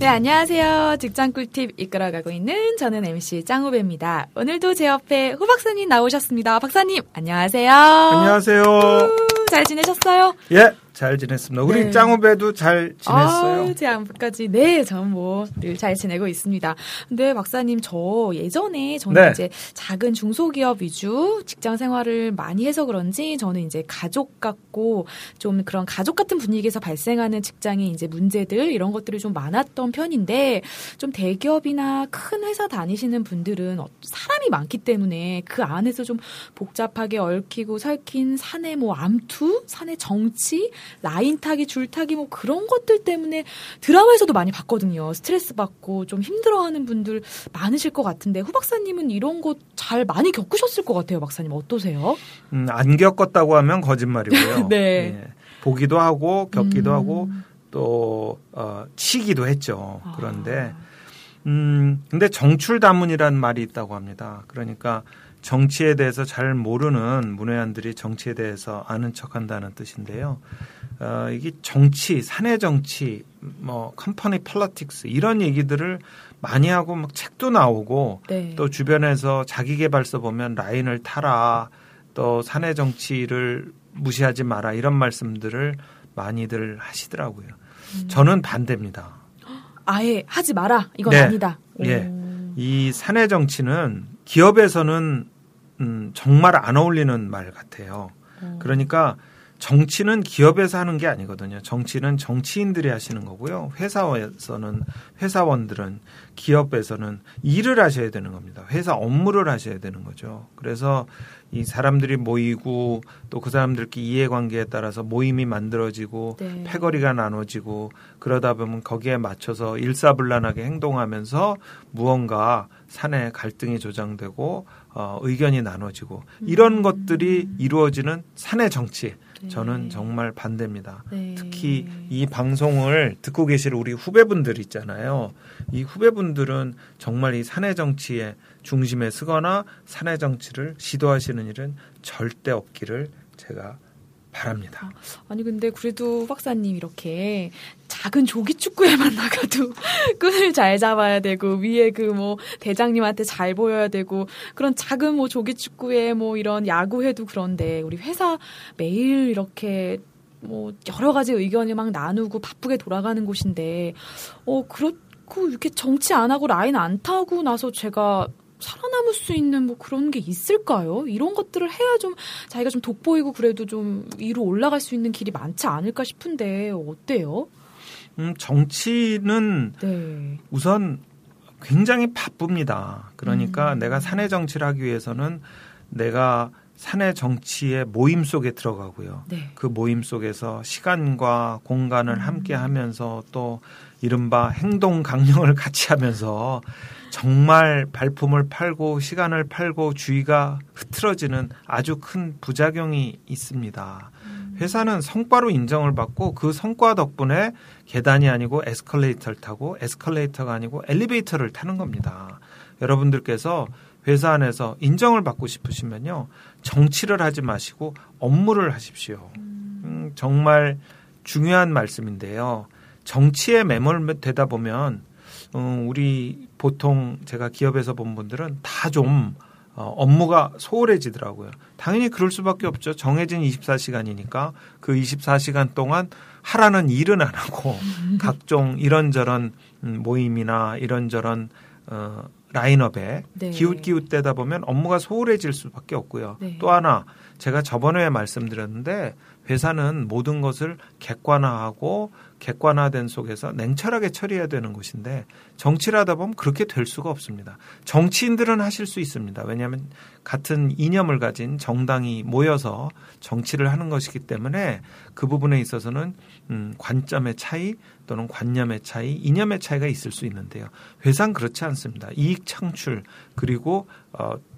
네, 안녕하세요. 직장 꿀팁 이끌어가고 있는 저는 MC 짱우배입니다. 오늘도 제 옆에 호박사님 나오셨습니다. 박사님, 안녕하세요. 안녕하세요. 잘 지내셨어요? 예, 잘 지냈습니다. 우리 네. 짱우배도 잘 지냈어요. 제 안부까지. 네, 전 뭐 늘 잘 지내고 있습니다. 근데 박사님, 저 예전에 저는 네. 이제 작은 중소기업 위주 직장 생활을 많이 해서 그런지 저는 이제 가족 같고 좀 그런 가족 같은 분위기에서 발생하는 직장의 이제 문제들 이런 것들이 좀 많았던 편인데 좀 대기업이나 큰 회사 다니시는 분들은 사람이 많기 때문에 그 안에서 좀 복잡하게 얽히고 설킨 사내 뭐 암투, 사내 정치 라인 타기, 줄 타기 뭐 그런 것들 때문에 드라마에서도 많이 봤거든요. 스트레스 받고 좀 힘들어하는 분들 많으실 것 같은데 호 박사님은 이런 거 잘 많이 겪으셨을 것 같아요. 박사님 어떠세요? 안 겪었다고 하면 거짓말이고요. 네. 예. 보기도 하고 겪기도 하고 또 치기도 했죠. 그런데 근데 정출다문이라는 말이 있다고 합니다. 그러니까 정치에 대해서 잘 모르는 문외한들이 정치에 대해서 아는 척한다는 뜻인데요. 이게 정치, 사내 정치, 뭐 컴퍼니 플라틱스 이런 얘기들을 많이 하고 막 책도 나오고 네. 또 주변에서 자기계발서 보면 라인을 타라, 또 사내 정치를 무시하지 마라 이런 말씀들을 많이들 하시더라고요. 저는 반대입니다. 아예 하지 마라. 이건 네. 아니다. 예. 이 사내 정치는 기업에서는 정말 안 어울리는 말 같아요. 그러니까 정치는 기업에서 하는 게 아니거든요. 정치는 정치인들이 하시는 거고요. 회사에서는 회사원들은 기업에서는 일을 하셔야 되는 겁니다. 회사 업무를 하셔야 되는 거죠. 그래서 이 사람들이 모이고 또 그 사람들끼리 이해관계에 따라서 모임이 만들어지고 네. 패거리가 나눠지고 그러다 보면 거기에 맞춰서 일사불란하게 행동하면서 무언가 사내 갈등이 조장되고 의견이 나눠지고 이런 것들이 이루어지는 사내 정치 네. 저는 정말 반대입니다. 네. 특히 이 방송을 듣고 계실 우리 후배분들 있잖아요. 이 후배분들은 정말 이 사내 정치의 중심에 서거나 사내 정치를 시도하시는 일은 절대 없기를 제가 바랍니다. 아니 근데 그래도 박사님 이렇게 작은 조기 축구에만 나가도 끈을 잘 잡아야 되고 위에 그 뭐 대장님한테 잘 보여야 되고 그런 작은 뭐 조기 축구에 뭐 이런 야구회도 그런데 우리 회사 매일 이렇게 뭐 여러 가지 의견을 막 나누고 바쁘게 돌아가는 곳인데 그렇고 이렇게 정치 안 하고 라인 안 타고 나서 제가 살아남을 수 있는 뭐 그런 게 있을까요? 이런 것들을 해야 좀 자기가 좀 돋보이고 그래도 좀 위로 올라갈 수 있는 길이 많지 않을까 싶은데 어때요? 정치는 네. 우선 굉장히 바쁩니다. 그러니까 내가 사내 정치를 하기 위해서는 내가 사내 정치의 모임 속에 들어가고요. 네. 그 모임 속에서 시간과 공간을 함께 하면서 또 이른바 행동 강령을 같이 하면서 정말 발품을 팔고 시간을 팔고 주의가 흐트러지는 아주 큰 부작용이 있습니다. 회사는 성과로 인정을 받고 그 성과 덕분에 계단이 아니고 에스컬레이터를 타고 에스컬레이터가 아니고 엘리베이터를 타는 겁니다. 여러분들께서 회사 안에서 인정을 받고 싶으시면요. 정치를 하지 마시고 업무를 하십시오. 정말 중요한 말씀인데요. 정치에 매몰되다 보면 우리 보통 제가 기업에서 본 분들은 다 좀 업무가 소홀해지더라고요. 당연히 그럴 수밖에 없죠. 정해진 24시간이니까 그 24시간 동안 하라는 일은 안 하고 각종 이런저런 모임이나 이런저런 라인업에 네. 기웃기웃대다 보면 업무가 소홀해질 수밖에 없고요. 네. 또 하나 제가 저번에 말씀드렸는데 회사는 모든 것을 객관화하고 객관화된 속에서 냉철하게 처리해야 되는 곳인데 정치를 하다 보면 그렇게 될 수가 없습니다. 정치인들은 하실 수 있습니다. 왜냐하면 같은 이념을 가진 정당이 모여서 정치를 하는 것이기 때문에 그 부분에 있어서는 관점의 차이 또는 관념의 차이, 이념의 차이가 있을 수 있는데요. 회사는 그렇지 않습니다. 이익 창출 그리고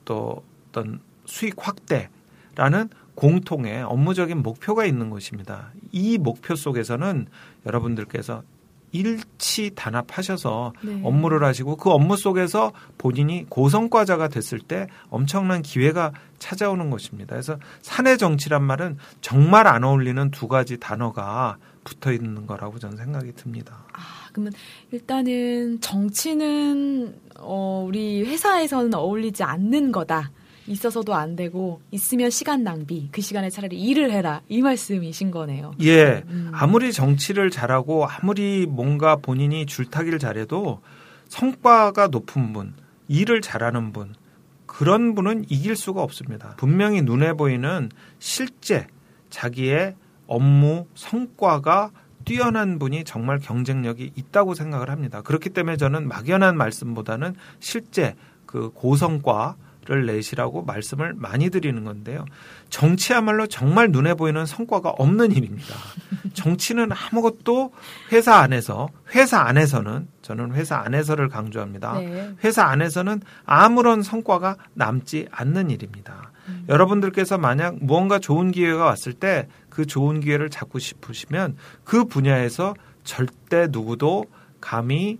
또 어떤 수익 확대라는 공통의 업무적인 목표가 있는 것입니다. 이 목표 속에서는 여러분들께서 일치 단합하셔서 네. 업무를 하시고 그 업무 속에서 본인이 고성과자가 됐을 때 엄청난 기회가 찾아오는 것입니다. 그래서 사내 정치란 말은 정말 안 어울리는 두 가지 단어가 붙어 있는 거라고 저는 생각이 듭니다. 아, 그러면 일단은 정치는 우리 회사에서는 어울리지 않는 거다. 있어서도 안 되고 있으면 시간 낭비. 그 시간에 차라리 일을 해라. 이 말씀이신 거네요. 예. 아무리 정치를 잘하고 아무리 뭔가 본인이 줄타기를 잘해도 성과가 높은 분, 일을 잘하는 분, 그런 분은 이길 수가 없습니다. 분명히 눈에 보이는 실제 자기의 업무 성과가 뛰어난 분이 정말 경쟁력이 있다고 생각을 합니다. 그렇기 때문에 저는 막연한 말씀보다는 실제 그 고성과 를 내시라고 말씀을 많이 드리는 건데요. 정치야말로 정말 눈에 보이는 성과가 없는 일입니다. 정치는 아무것도 회사 안에서는 저는 회사 안에서를 강조합니다. 네. 회사 안에서는 아무런 성과가 남지 않는 일입니다. 여러분들께서 만약 무언가 좋은 기회가 왔을 때 그 좋은 기회를 잡고 싶으시면 그 분야에서 절대 누구도 감히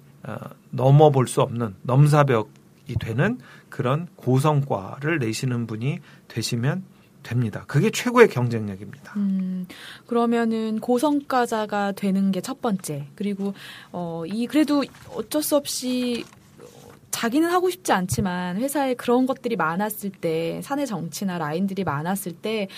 넘어볼 수 없는 넘사벽이 되는 그런 고성과를 내시는 분이 되시면 됩니다. 그게 최고의 경쟁력입니다. 그러면은 고성과자가 되는 게 첫 번째. 그리고 그래도 어쩔 수 없이 자기는 하고 싶지 않지만 회사에 그런 것들이 많았을 때 사내 정치나 라인들이 많았을 때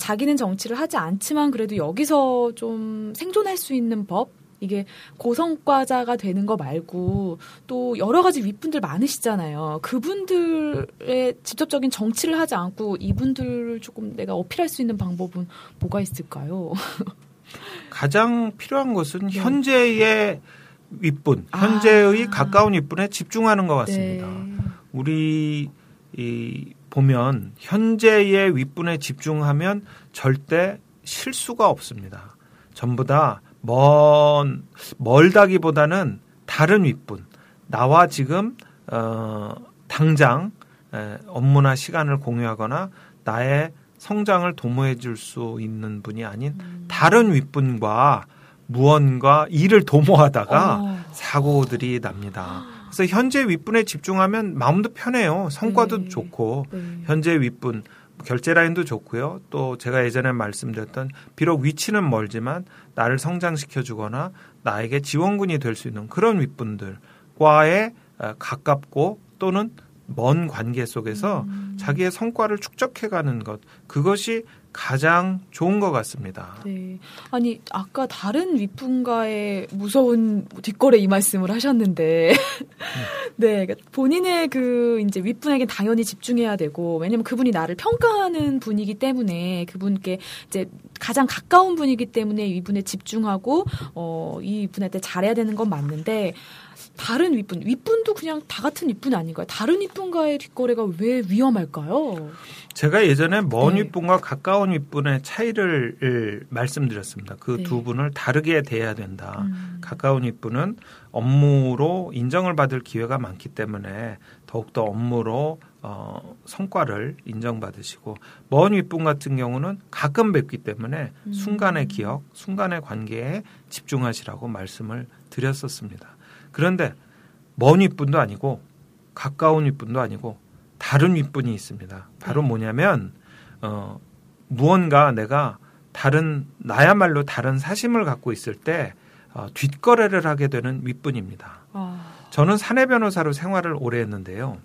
자기는 정치를 하지 않지만 그래도 여기서 좀 생존할 수 있는 법 이게 고성과자가 되는 거 말고 또 여러 가지 윗분들 많으시잖아요. 그분들의 직접적인 정치를 하지 않고 이분들을 조금 내가 어필할 수 있는 방법은 뭐가 있을까요? 가장 필요한 것은 네. 현재의 윗분, 현재의 가까운 윗분에 집중하는 것 같습니다. 네. 우리 보면 현재의 윗분에 집중하면 절대 실수가 없습니다. 전부 다 멀다기보다는 다른 윗분. 나와 지금 당장 업무나 시간을 공유하거나 나의 성장을 도모해 줄 수 있는 분이 아닌 다른 윗분과 무언가 일을 도모하다가 사고들이 납니다. 그래서 현재 윗분에 집중하면 마음도 편해요. 성과도 네. 좋고 네. 현재 윗분. 결제 라인도 좋고요. 또 제가 예전에 말씀드렸던 비록 위치는 멀지만 나를 성장시켜주거나 나에게 지원군이 될 수 있는 그런 윗분들과의 가깝고 또는 먼 관계 속에서 자기의 성과를 축적해가는 것 그것이 가장 좋은 것 같습니다. 네, 아니 아까 다른 윗분과의 무서운 뒷거래 이 말씀을 하셨는데, 네 본인의 그 이제 윗분에게 당연히 집중해야 되고 왜냐면 그분이 나를 평가하는 분이기 때문에 그분께 이제 가장 가까운 분이기 때문에 이분에 집중하고 이 분한테 잘해야 되는 건 맞는데. 다른 윗분도 그냥 다 같은 윗분 아닌가요? 다른 윗분과의 뒷거래가 왜 위험할까요? 제가 예전에 먼 네. 윗분과 가까운 윗분의 차이를 말씀드렸습니다. 그 두 네. 분을 다르게 대해야 된다. 가까운 윗분은 업무로 인정을 받을 기회가 많기 때문에 더욱더 업무로 성과를 인정받으시고 먼 윗분 같은 경우는 가끔 뵙기 때문에 순간의 기억, 순간의 관계에 집중하시라고 말씀을 드렸었습니다. 그런데 먼 윗분도 아니고 가까운 윗분도 아니고 다른 윗분이 있습니다. 바로 뭐냐면 무언가 내가 나야말로 다른 사심을 갖고 있을 때 뒷거래를 하게 되는 윗분입니다. 저는 사내 변호사로 생활을 오래 했는데요.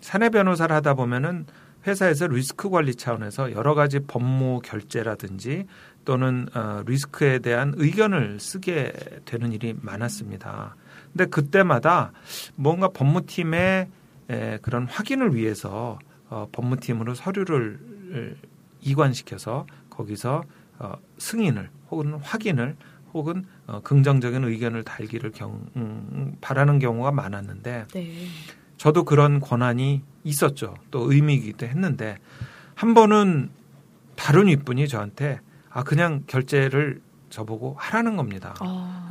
사내 변호사를 하다 보면은 회사에서 리스크 관리 차원에서 여러 가지 법무 결제라든지 또는 리스크에 대한 의견을 쓰게 되는 일이 많았습니다. 근데 그때마다 뭔가 법무팀의 그런 확인을 위해서 법무팀으로 서류를 이관시켜서 거기서 승인을 혹은 확인을 혹은 긍정적인 의견을 달기를 바라는 경우가 많았는데 네. 저도 그런 권한이 있었죠. 또 의미이기도 했는데 한 번은 다른 윗분이 저한테 그냥 결제를 저보고 하라는 겁니다.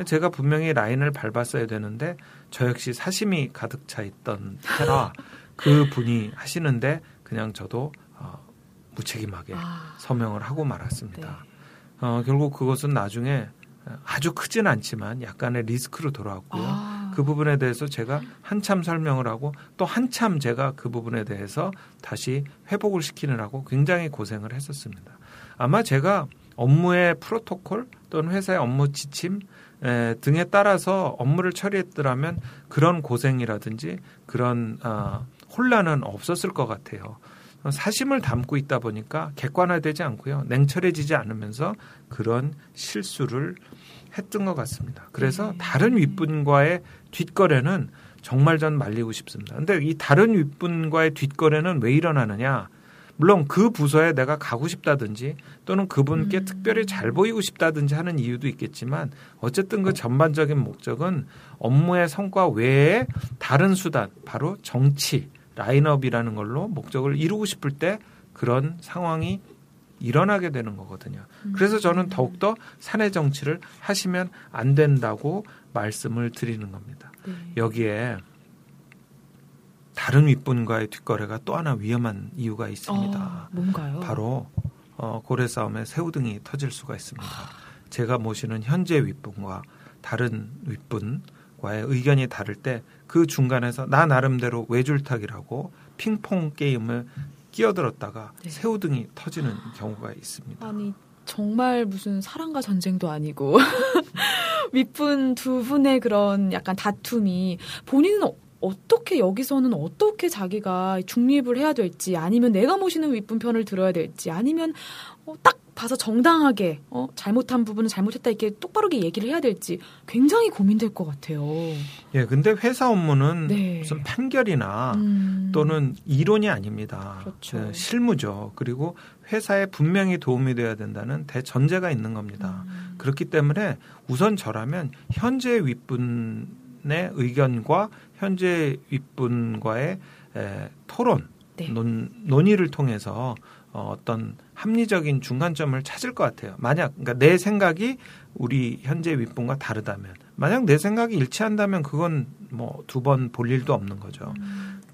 제가 분명히 라인을 밟았어야 되는데 저 역시 사심이 가득 차 있던 테라 그 분이 하시는데 그냥 저도 무책임하게 서명을 하고 말았습니다. 네. 결국 그것은 나중에 아주 크진 않지만 약간의 리스크로 돌아왔고요. 그 부분에 대해서 제가 한참 설명을 하고 또 한참 제가 그 부분에 대해서 다시 회복을 시키느라고 굉장히 고생을 했었습니다. 아마 제가 업무의 프로토콜 또는 회사의 업무 지침 등에 따라서 업무를 처리했더라면 그런 고생이라든지 그런 혼란은 없었을 것 같아요. 사심을 담고 있다 보니까 객관화되지 않고요. 냉철해지지 않으면서 그런 실수를 했던 것 같습니다. 그래서 다른 윗분과의 뒷거래는 정말 전 말리고 싶습니다. 그런데 이 다른 윗분과의 뒷거래는 왜 일어나느냐. 물론 그 부서에 내가 가고 싶다든지 또는 그분께 특별히 잘 보이고 싶다든지 하는 이유도 있겠지만 어쨌든 그 전반적인 목적은 업무의 성과 외에 다른 수단, 바로 정치, 라인업이라는 걸로 목적을 이루고 싶을 때 그런 상황이 일어나게 되는 거거든요. 그래서 저는 더욱더 사내 정치를 하시면 안 된다고 말씀을 드리는 겁니다. 여기에 다른 윗분과의 뒷거래가 또 하나 위험한 이유가 있습니다. 뭔가요? 바로 고래 싸움에 새우등이 터질 수가 있습니다. 제가 모시는 현재 윗분과 다른 윗분과의 의견이 다를 때 그 중간에서 나 나름대로 외줄타기라고 핑퐁 게임을 끼어들었다가 네. 새우등이 터지는 경우가 있습니다. 아니 정말 무슨 사랑과 전쟁도 아니고 윗분 두 분의 그런 약간 다툼이 본인은 어떻게 여기서는 어떻게 자기가 중립을 해야 될지 아니면 내가 모시는 윗분 편을 들어야 될지 아니면 딱 봐서 정당하게 잘못한 부분은 잘못했다 이렇게 똑바로게 얘기를 해야 될지 굉장히 고민될 것 같아요. 예, 근데 회사 업무는 네. 무슨 판결이나 또는 이론이 아닙니다. 그렇죠. 네, 실무죠. 그리고 회사에 분명히 도움이 돼야 된다는 대전제가 있는 겁니다. 그렇기 때문에 우선 저라면 현재 윗분 내 의견과 현재 윗분과의 토론, 네. 논의를 통해서 어떤 합리적인 중간점을 찾을 것 같아요. 만약 그러니까 내 생각이 우리 현재 윗분과 다르다면, 만약 내 생각이 일치한다면 그건 뭐 두 번 볼 일도 없는 거죠.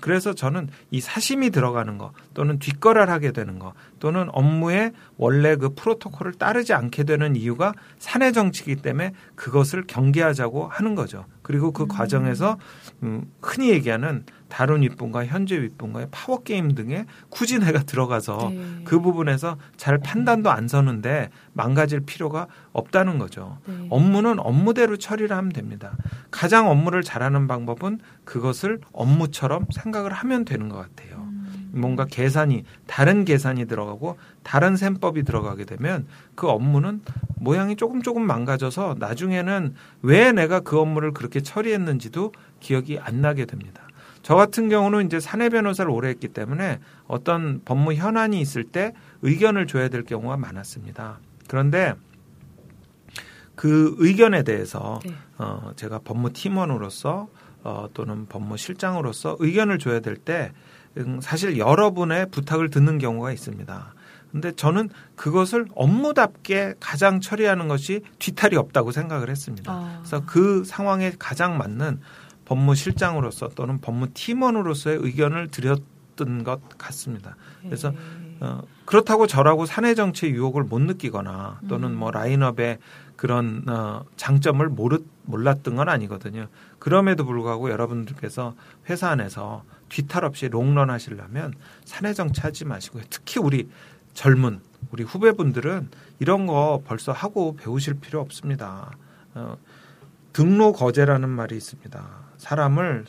그래서 저는 이 사심이 들어가는 거 또는 뒷거래를 하게 되는 거 또는 업무의 원래 그 프로토콜을 따르지 않게 되는 이유가 사내 정치이기 때문에 그것을 경계하자고 하는 거죠. 그리고 그 과정에서 흔히 얘기하는 다른 윗분과 현재 윗분과의 파워게임 등에 굳이 내가 들어가서 네. 그 부분에서 잘 판단도 안 서는데 망가질 필요가 없다는 거죠. 네. 업무는 업무대로 처리를 하면 됩니다. 가장 업무를 잘하는 방법은 그것을 업무처럼 생각을 하면 되는 것 같아요. 뭔가 계산이 다른 계산이 들어가고 다른 셈법이 들어가게 되면 그 업무는 모양이 조금 망가져서 나중에는 왜 내가 그 업무를 그렇게 처리했는지도 기억이 안 나게 됩니다. 저 같은 경우는 이제 사내 변호사를 오래 했기 때문에 어떤 법무 현안이 있을 때 의견을 줘야 될 경우가 많았습니다. 그런데 그 의견에 대해서 네. 제가 법무팀원으로서 또는 법무실장으로서 의견을 줘야 될 때 사실 여러분의 부탁을 듣는 경우가 있습니다. 근데 저는 그것을 업무답게 가장 처리하는 것이 뒤탈이 없다고 생각을 했습니다. 그래서 그 상황에 가장 맞는 법무실장으로서 또는 법무팀원으로서의 의견을 드렸던 것 같습니다. 그래서 그렇다고 저라고 사내 정치의 유혹을 못 느끼거나 또는 뭐 라인업의 그런 장점을 몰랐던 건 아니거든요. 그럼에도 불구하고 여러분들께서 회사 안에서 뒤탈 없이 롱런 하시려면 사내 정치 하지 마시고요. 특히 우리 젊은 우리 후배분들은 이런 거 벌써 하고 배우실 필요 없습니다. 등로 거제라는 말이 있습니다. 사람을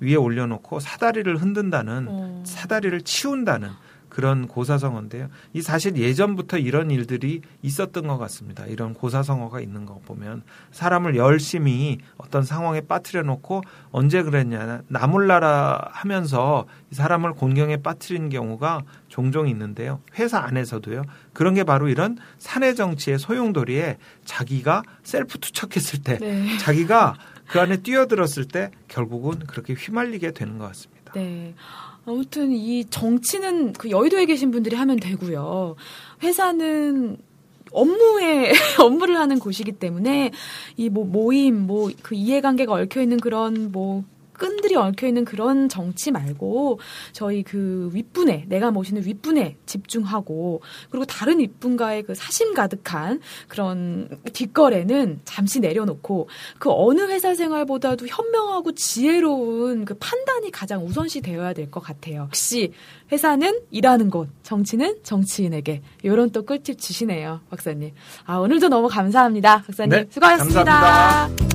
위에 올려놓고 사다리를 흔든다는 사다리를 치운다는 그런 고사성어인데요. 이 사실 예전부터 이런 일들이 있었던 것 같습니다. 이런 고사성어가 있는 거 보면 사람을 열심히 어떤 상황에 빠뜨려 놓고 언제 그랬냐 나 몰라라 하면서 사람을 곤경에 빠뜨린 경우가 종종 있는데요. 회사 안에서도요. 그런 게 바로 이런 사내 정치의 소용돌이에 자기가 셀프 투척했을 때 네. 자기가 그 안에 뛰어들었을 때 결국은 그렇게 휘말리게 되는 것 같습니다. 네. 아무튼 이 정치는 그 여의도에 계신 분들이 하면 되고요. 회사는 업무를 하는 곳이기 때문에 이 모임, 그 이해관계가 얽혀 있는 그런 끈들이 얽혀있는 그런 정치 말고 저희 그 윗분에, 내가 모시는 윗분에 집중하고, 그리고 다른 윗분과의 그 사심 가득한 그런 뒷거래는 잠시 내려놓고 그 어느 회사 생활보다도 현명하고 지혜로운 그 판단이 가장 우선시 되어야 될 것 같아요. 역시 회사는 일하는 곳, 정치는 정치인에게, 이런 또 꿀팁 주시네요, 박사님. 아, 오늘도 너무 감사합니다, 박사님. 네, 수고하셨습니다. 감사합니다.